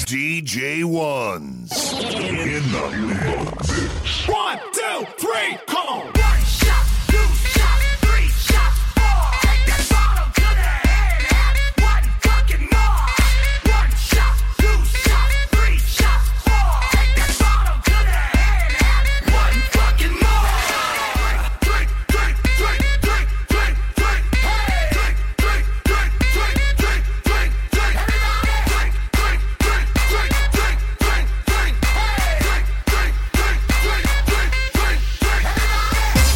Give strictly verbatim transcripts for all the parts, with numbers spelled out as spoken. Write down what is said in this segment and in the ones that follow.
D J Ones in the mix. One, two, three, come on. One shot, two shots, three shots, four. Take that bottle to the head, have one fucking more. One shot, two shots, three shots, four. Take that bottle to the head, have one fucking more. Drink, drink, drink, drink, drink, drink, drink, hey. Drink, drink, drink, drink, drink, drink, drink, everybody. Drink, drink, drink, drink, drink, drink, drink, hey. Drink, drink, drink, drink, drink, drink, drink, everybody.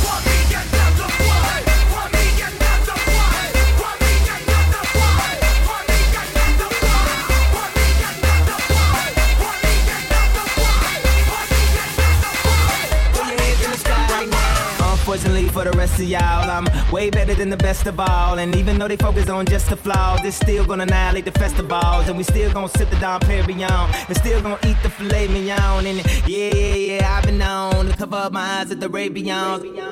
One me get down the one, one me get down the one, one me get down the one, one me get down the one, one me get down the one, one me get down the one, one me get down the one. Put your hands in the sky right now. Unfortunately for the rest of y'all, I'm way better than the best of all. And even though they focus on just the flaws, they still gonna annihilate the festivals. And we still gonna sip the Dom Perignon, and still gonna eat the filet mignon. And yeah, yeah, yeah, I've been known to cover up my eyes at the Ray-B-Yon. Put your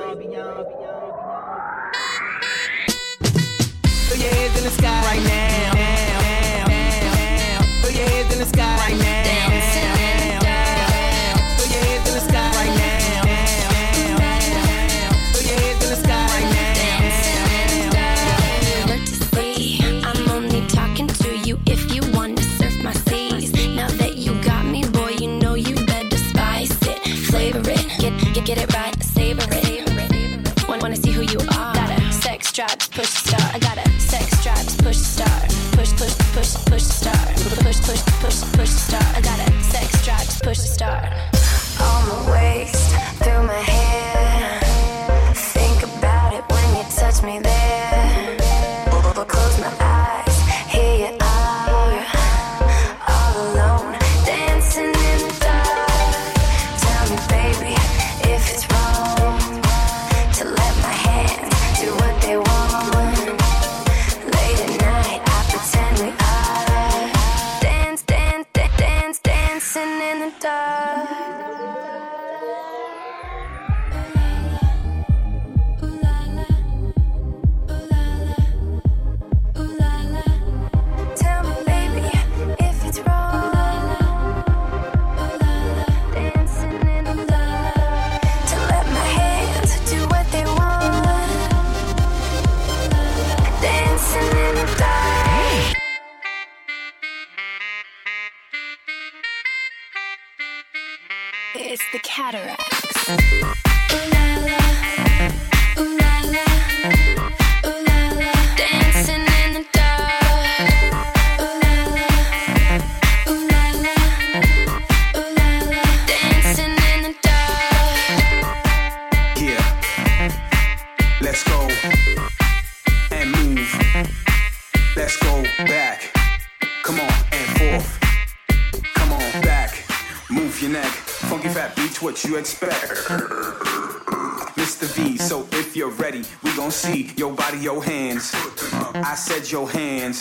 hands in the sky right now. Now, now, now, now. Put your hands in the sky right now. Now, now, now. Put your hands in the sky right now. Now, now, now. Put your hands in the sky right now. Now, now, now. Alert to see, I'm only talking to you if you want to surf my seas. Now that you got me, boy, you know you better spice it, flavor it, get get, get it right, savor it. Want wanna see who you are? Got a sex drive, push start. I got a sex drive, push start, push push push push start, push push push push start. I got a sex drive, push start. On my waist, through my hair. Think about it when you touch me there. But close my eyes, here you are, all alone, dancing in the dark. Tell me, baby, if it's wrong to let my hands do what they want. Late at night, I pretend we are dance, dance, dance, dance, dancing in the dark. Tell me, baby, if it's wrong. Dancing in the dark. To let my hands do what they want. Dancing in the dark. It's the cataracts. Ooh la la, ooh la la, ooh la la. Dancing in the dark. Ooh la la, ooh la la, ooh la la. Dancing in the dark. Yeah, let's go and move. Let's go back. Come on and forth. Come on back. Move your neck. Funky fat beats what you expect. Mister V, so if you're ready, we gon' see your body, your hands. I said your hands.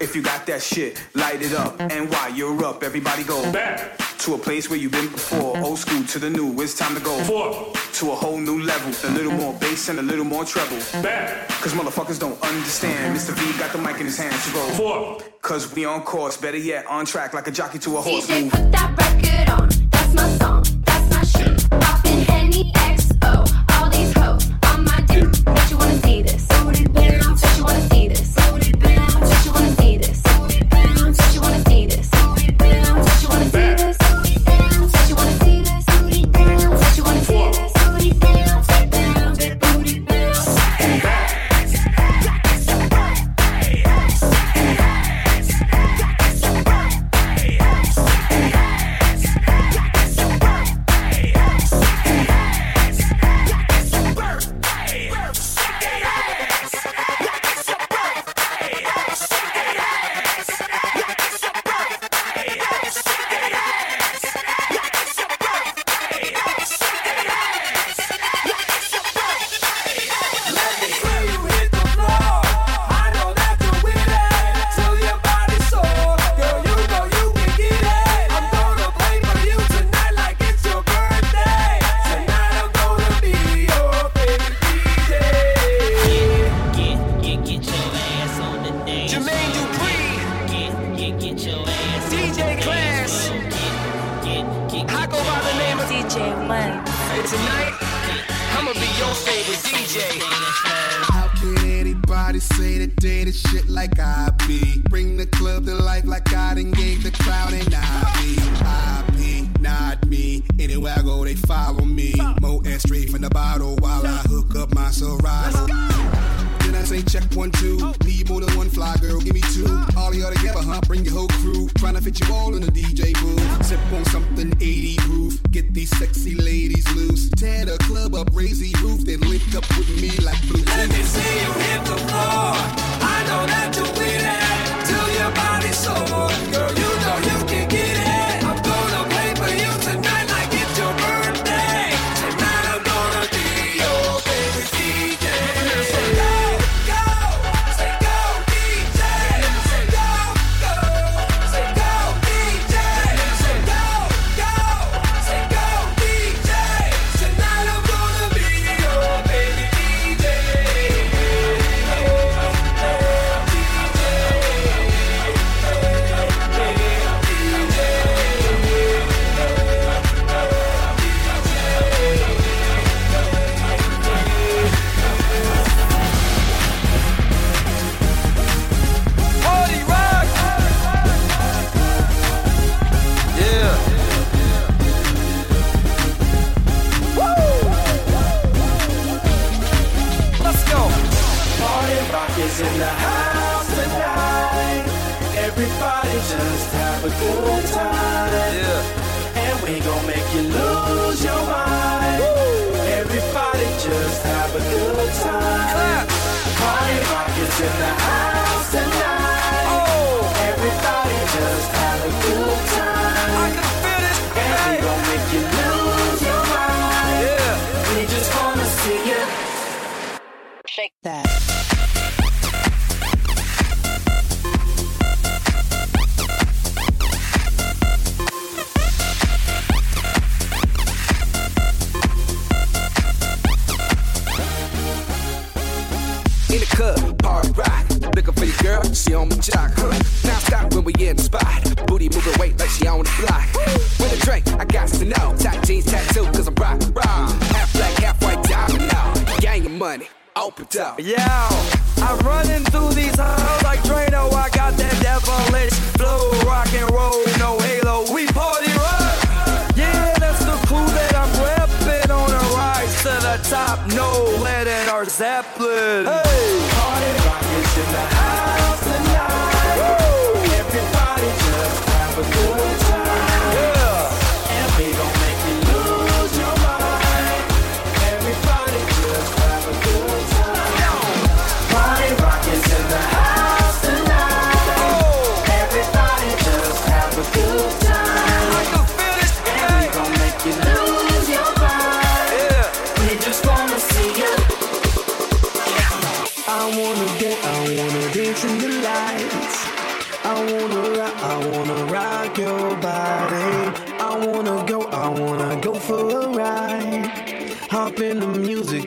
If you got that shit, light it up. And while you're up, everybody go back to a place where you've been before. Old school to the new, it's time to go forth. To a whole new level. A little more bass and a little more treble. Back. Cause motherfuckers don't understand. Mister V got the mic in his hand to go forth. Cause we on course, better yet on track, like a jockey to a horse. D J, move. Put that record on. That's my song. That's my shit. Poppin' any X O. All these hoes on my dick. Don't you wanna see this? Don't you wanna see this? Don't you wanna see this? Don't you wanna see this? Don't you wanna see this? Don't you wanna see this? Don't you wanna see this? D J Ones. And tonight, I'ma be your favorite D J. How can anybody say that they the shit like I be? Bring the club to life like I done gave the crowd and I be. I be, not me. Anywhere I go, they follow me. Mo and straight from the bottle while I hook up my Syrah. I say check one, two, need more than one fly girl, give me two, all y'all together, huh, bring your whole crew, tryna fit you all in the D J booth, sip on something eighty proof, get these sexy ladies loose, tear the club up, raise the roof, then link up with me like blue. Let me see you hit the floor, I know that you with it, till your body's so warm, girl, you know you can get it, I'm gonna play for you tonight like it's your birthday, tonight I'm gonna be your favorite D J. In the house tonight, everybody just have a good time, yeah. And we gon' make you lose your mind. Woo. Everybody just have a good time. Clap. Party rock is in the house tonight. Oh. Everybody just have a good time. I can feel this. And we gon' make you lose your mind. Yeah. We just wanna see you shake that. Party rock, looking for your girl, she on my jock. Now stop when we in the spot. Booty moving weight like she on the block. With a drink, I got to know. Tight jeans, tattoo, cause I'm rock, rock. Half black, half white, diamond out. Gang of money, open up. Yeah, I'm running through these halls like Drano. I got that devilish flow, rock and roll, no halo. We party rock. Yeah, that's the clue that I'm repping. On a rise to the top, no lead in our Zeppelin. Hey.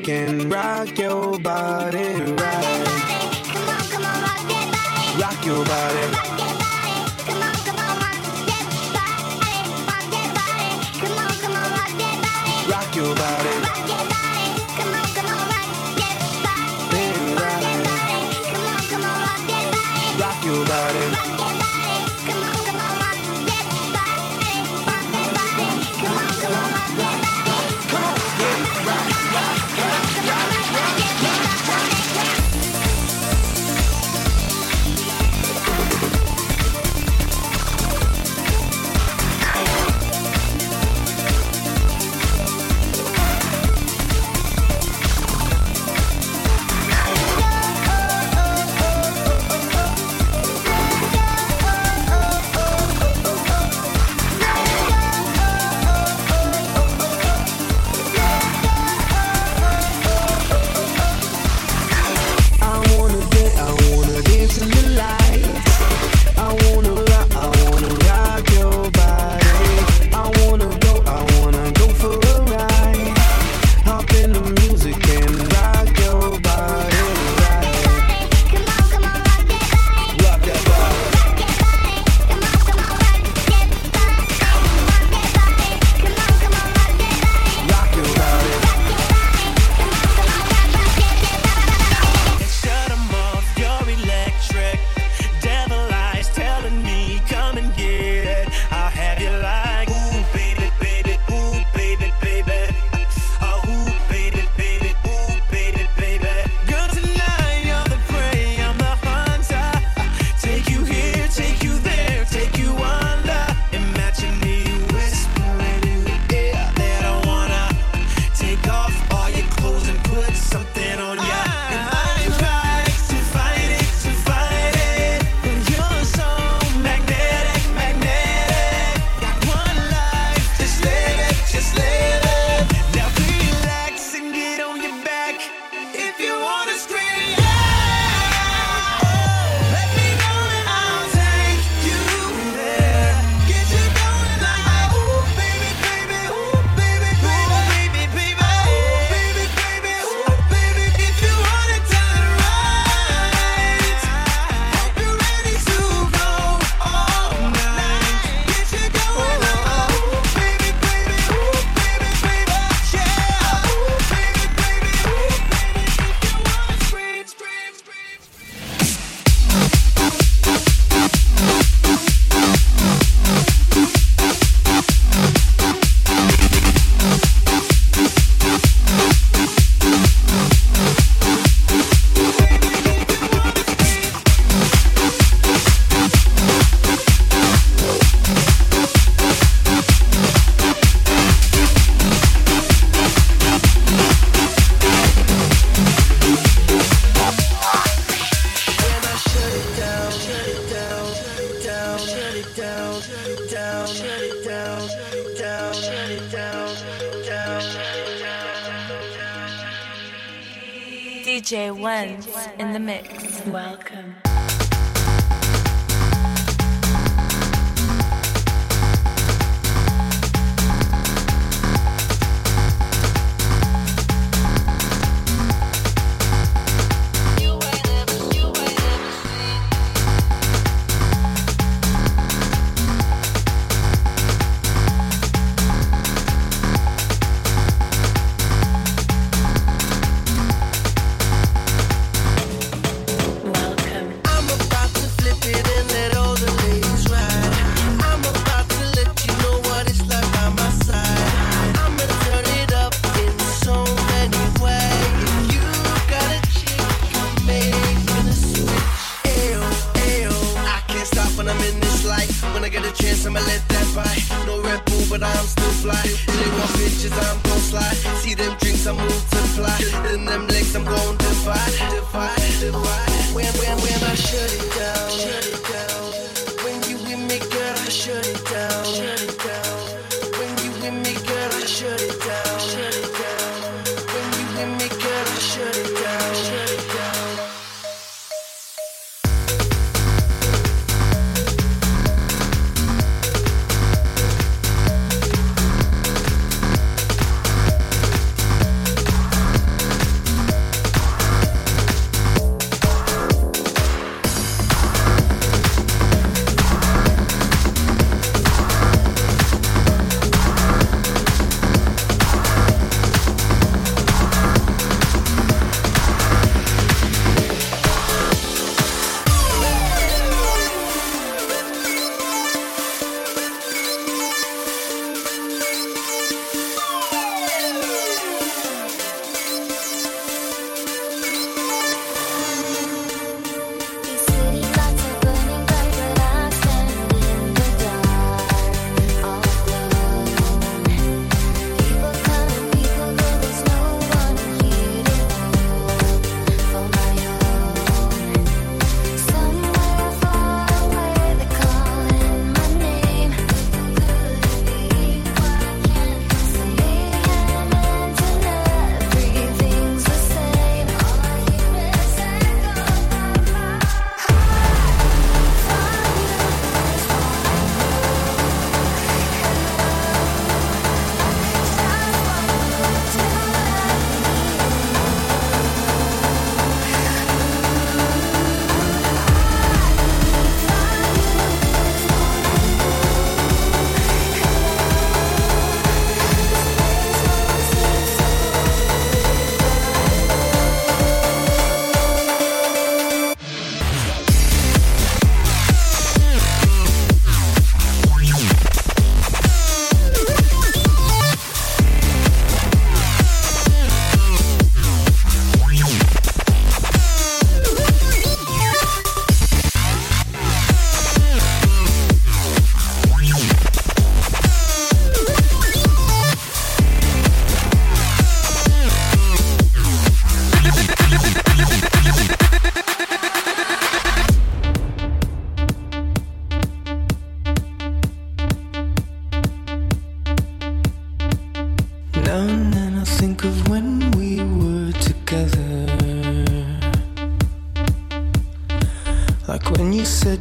And rock your body, rock. Come on, come on, rock your body. Rock your body. Come on, come on, rock your body. Rock your body. Come on, come on, rock your body. Rock your body. Rock your body. Come on, come on, rock your body. Rock your body. Come on, come on, rock your body. Rock your body. Rock your body. Come on, come on, rock your body. Rock your body. Come on, come on, rock your body. Come on, get rock. it down, shut it down, down, shut it down, down, down. D J Ones in the mix. Welcome.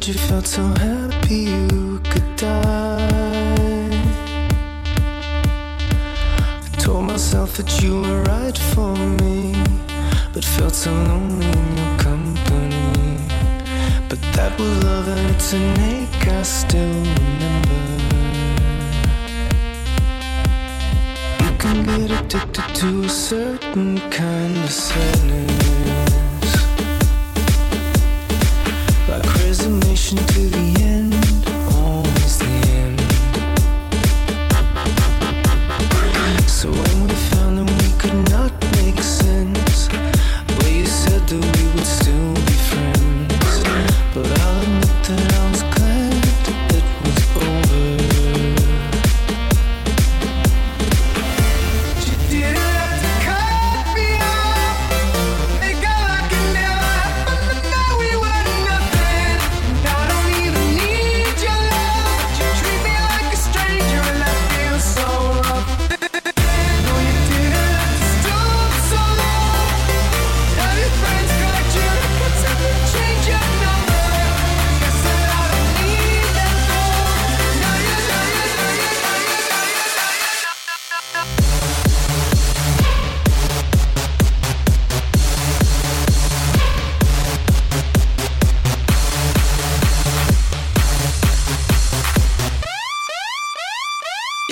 You felt so happy you could die. I told myself that you were right for me, but felt so lonely in your company. But that was love and it's an ache I still remember. You can get addicted to a certain kind of sadness, resignation to the end, always the end. So when we found that we could not make sense, well, you said that we would still be friends. But I'll admit that I was glad that it was over. But you didn't have to cut me off. They got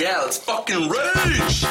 yeah, let's fucking rage!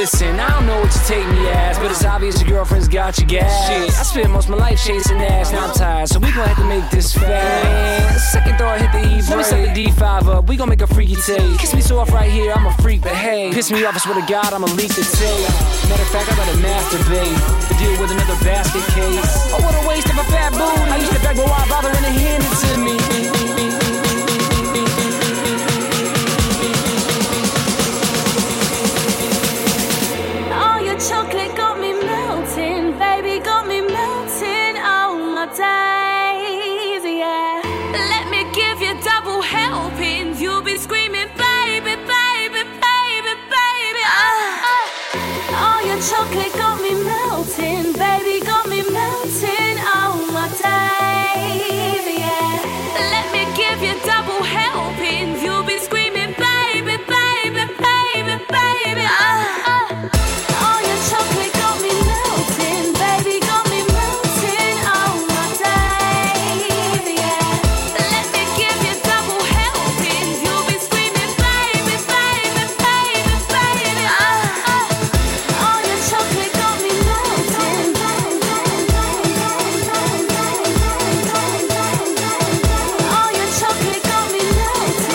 Listen, I don't know what you take me as, but it's obvious your girlfriend's got your gas. Shit, I spent most of my life chasing ass, now I'm tired, so we gon' have to make this fast. Second thought, hit the E-brake. Let me set the D five up, we gon' make a freaky tape. Kiss me so off right here, I'm a freak, but hey, piss me off, I swear to God, I'ma leak the tape. Matter of fact, I gotta masturbate to deal with another basket case. Oh, what a waste of a fat booty. I used to beg, but why bother and they hand it to me? Chocolate got me melting, baby got me melting, oh my days, yeah. Let me give you double helping, you'll be screaming, baby, baby, baby, baby, oh, oh. Oh, your chocolate got me melting, baby got me melting, oh my days, yeah. Let me give you double helping, you'll be screaming, baby, baby, baby, baby, oh, oh. Chocolate got me melting, baby got me melting, oh my day, yeah. Let me give you double helping, you'll be screaming, baby, baby, baby, baby, oh, oh. Oh, your chocolate got me melting. Oh, your chocolate got me melting.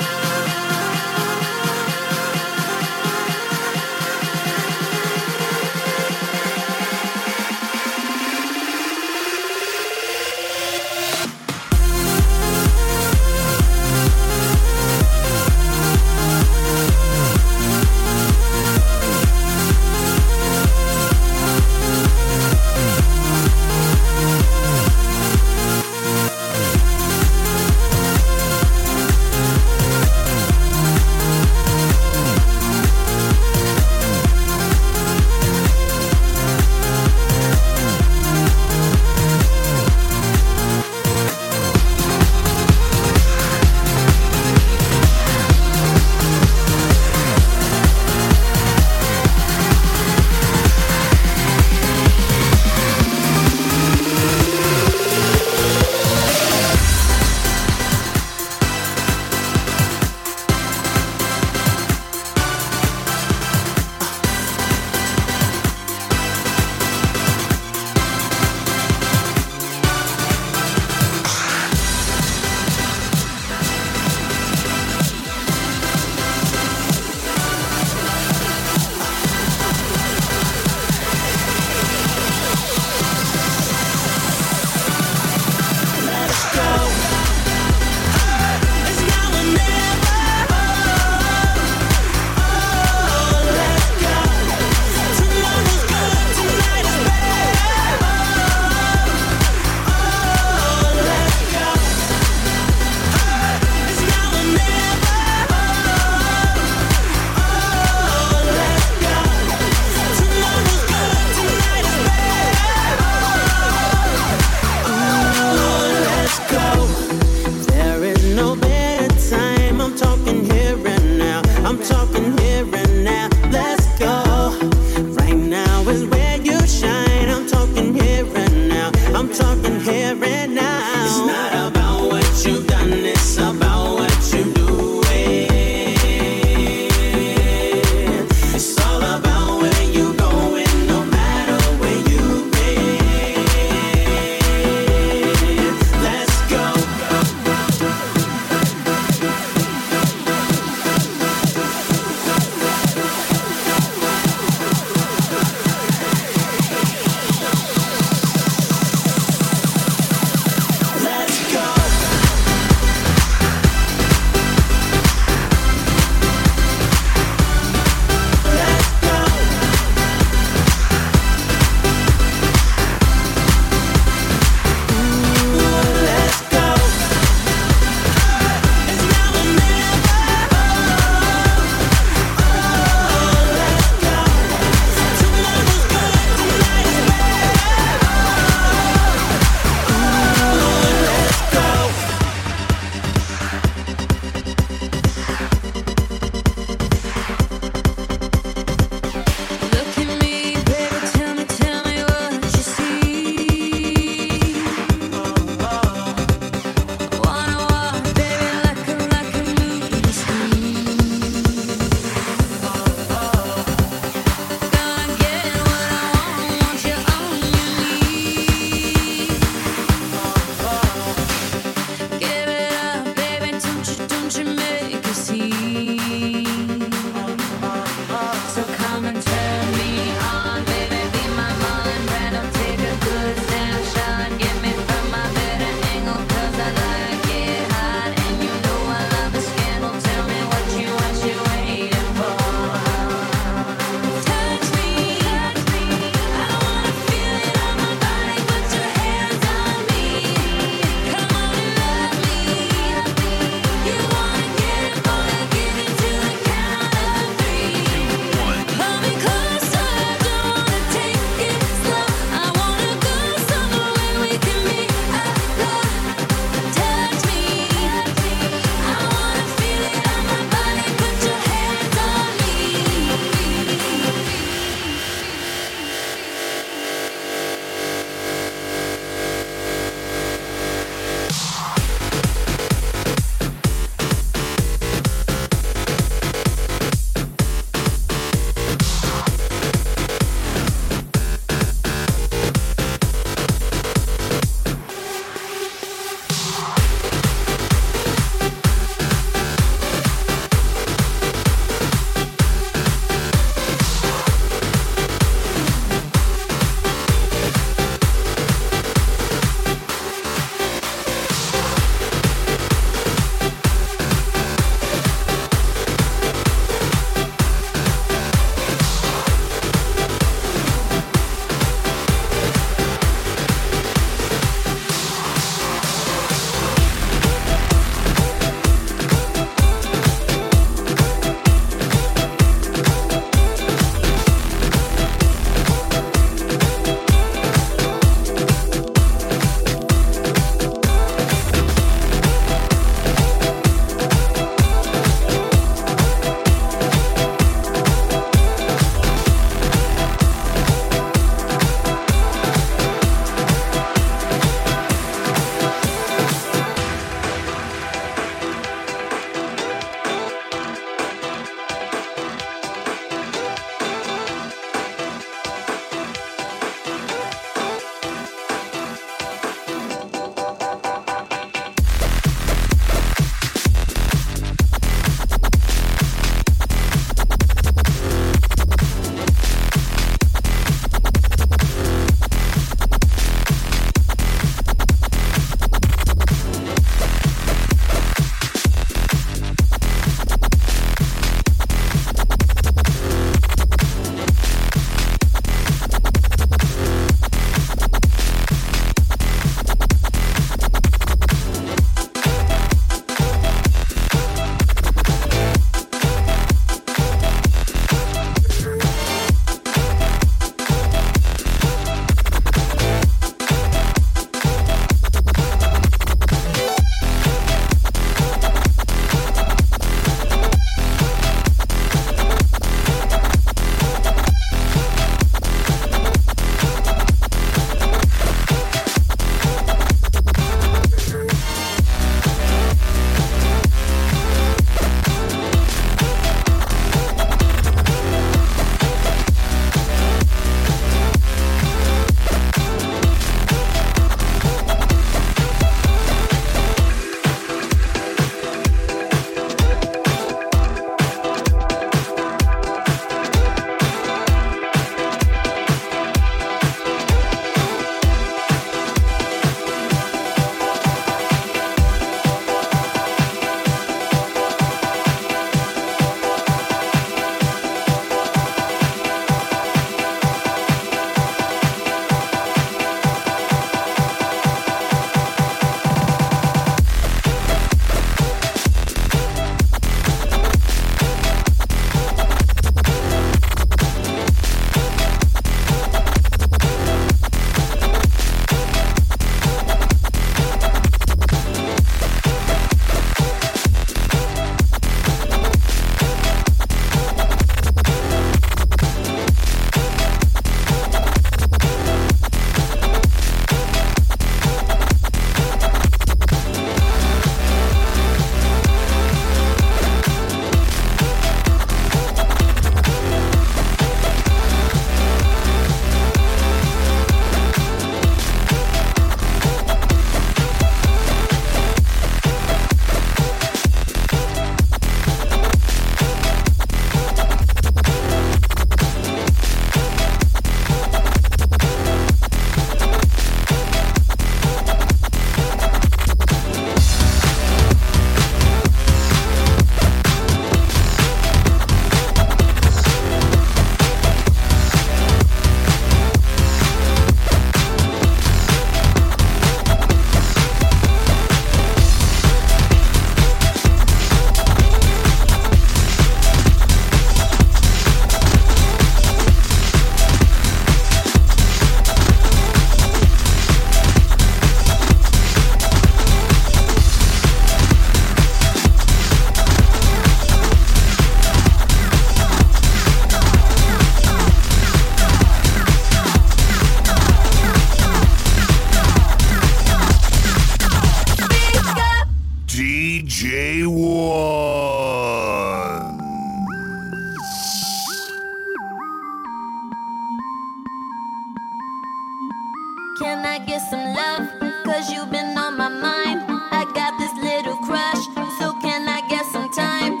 Can I get some love? Cause you've been on my mind. I got this little crush, so can I get some time?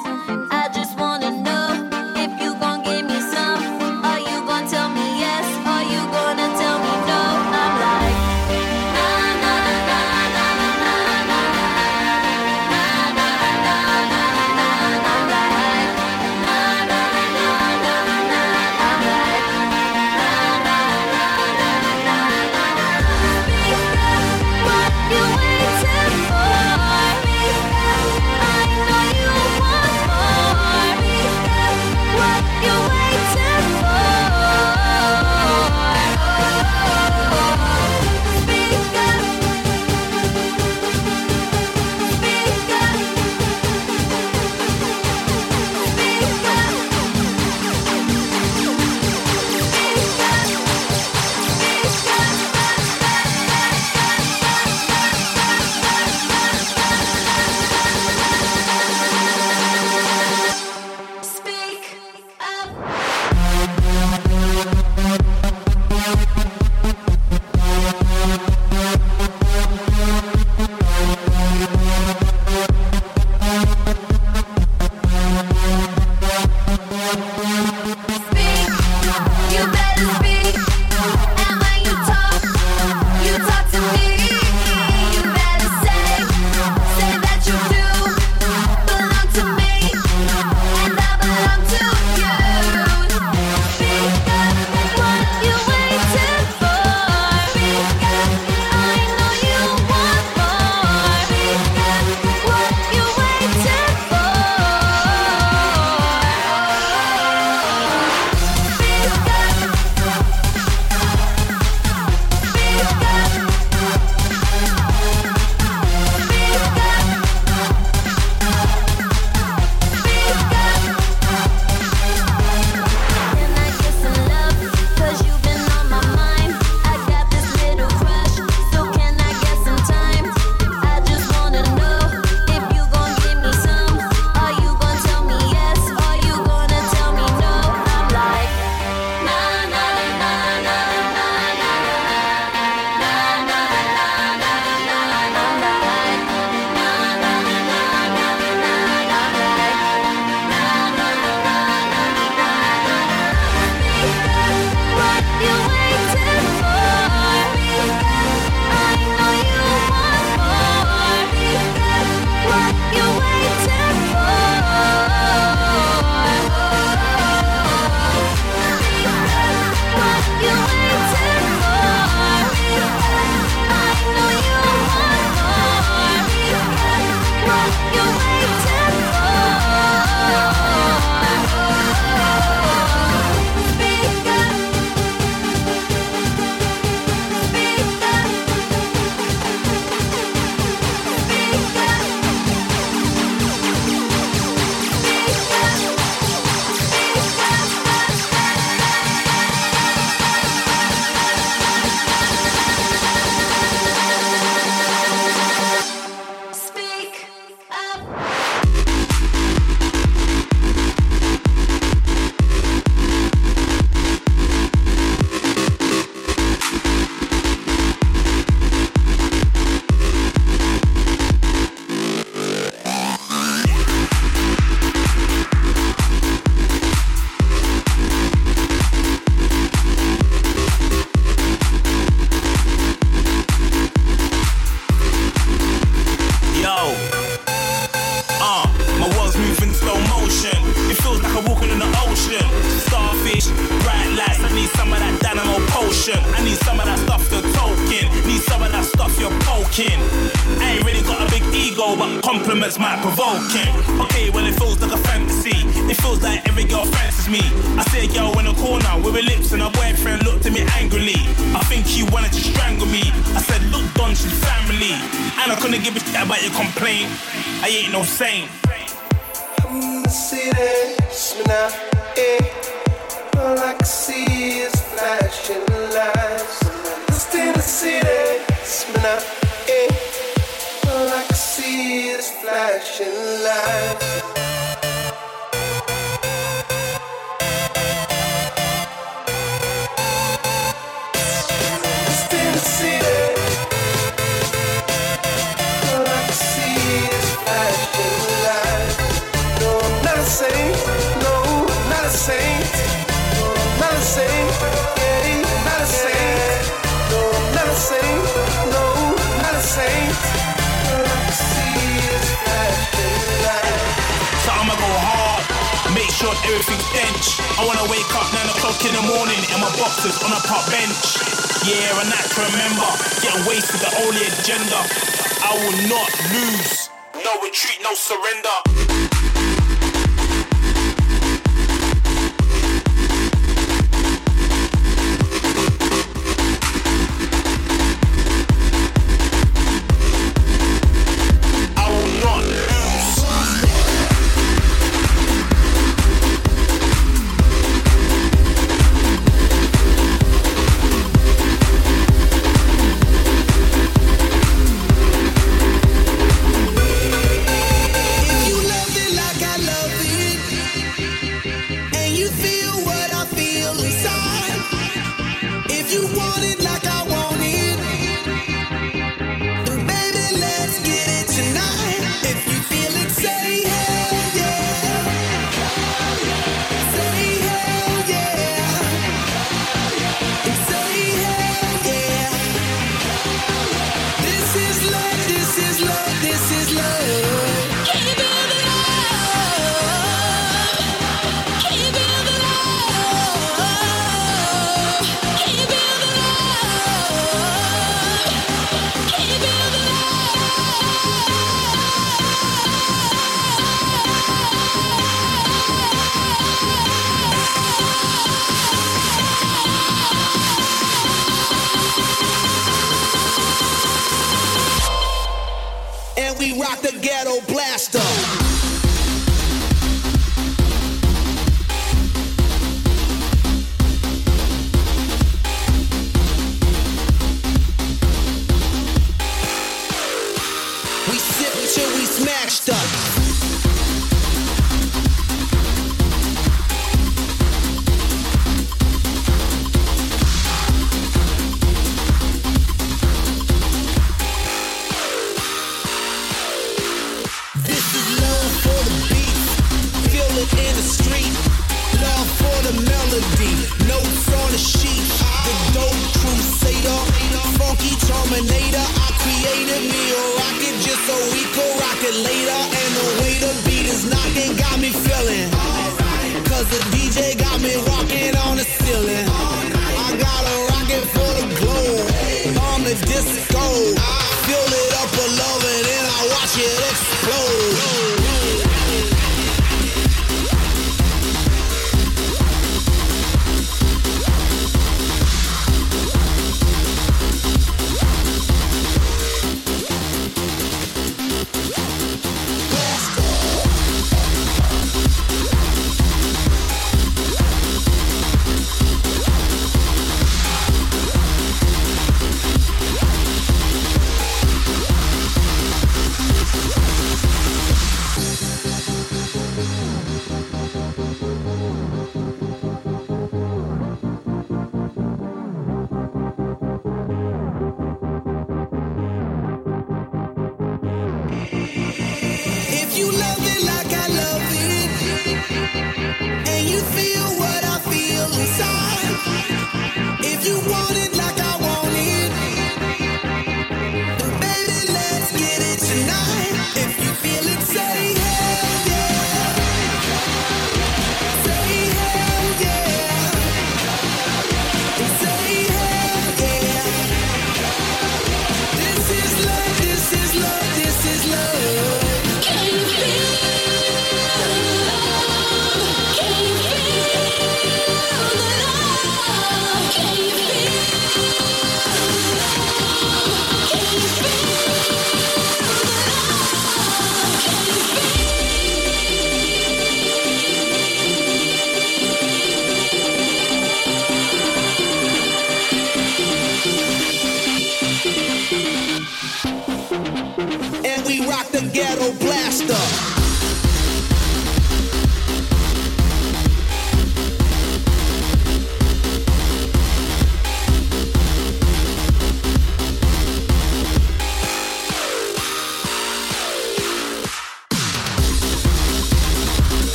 I just wanna know if you gon' give me some. Are you gon' tell me yes? Are you gonna tell me no? I'm like, nah, nah, nah, nah, nah, nah, nah, nah, nah, nah, nah, nah, nah. I'm like, nah, nah, nah, nah, nah. I'm like, nah, nah, nah, nah, nah. What you waiting for? I know you want more. What you waiting for? Speak up, speak up, speak up. Speak, you better speak. And when you talk, you talk to me. You better say, say that you do belong to me, and I belong to you. Speak up, what you waiting for? Speak up, I know you want more. Speak up, what you waiting for? Can I get some love? Cause you've been on my mind. I got this little crush, so can I get some time? I just wanna know if you gon' give me some. Are you gon' tell me yes? Are you gonna tell me no? I'm like, nah, nah, nah, nah, nah, nah, nah, nah, nah, nah, nah, nah, nah. I'm like, nah, nah, nah, nah, nah, nah. I'm like, nah, nah, nah, nah, nah, nah, nah. Speak up, what you waiting for? Speak up, I know you want more. Speak up, what you waiting for? What you waiting for? I know you want more. What you waiting for? Speak up, speak up, speak up. Yo, uh, my world's moving slow motion. It feels like I'm walking in the ocean. Starfish, bright lights. I need some of that Drano potion. I need some of that stuff you're talking. Need some of that stuff you're poking. I ain't really got a big ego, but compliments might provoking. Okay, well it feels like a fantasy. It feels like every girl fancies me. I see a girl in a corner with her lips, and her boyfriend looked at me angrily. I think he wanted to strangle me. I said, look, Don, she's family, and I couldn't give a shit about your complaint. I ain't no saint. From the city, smell it. All I can see is flashing lights. Lost in the city, smell it. All I can see is flashing lights. Lost in the city. surfing stench. I wanna wake up nine o'clock in the morning in my boxers on a park bench. Yeah, and that's remember, get wasted the only agenda. I will not lose. No retreat, no surrender.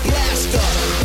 blaster.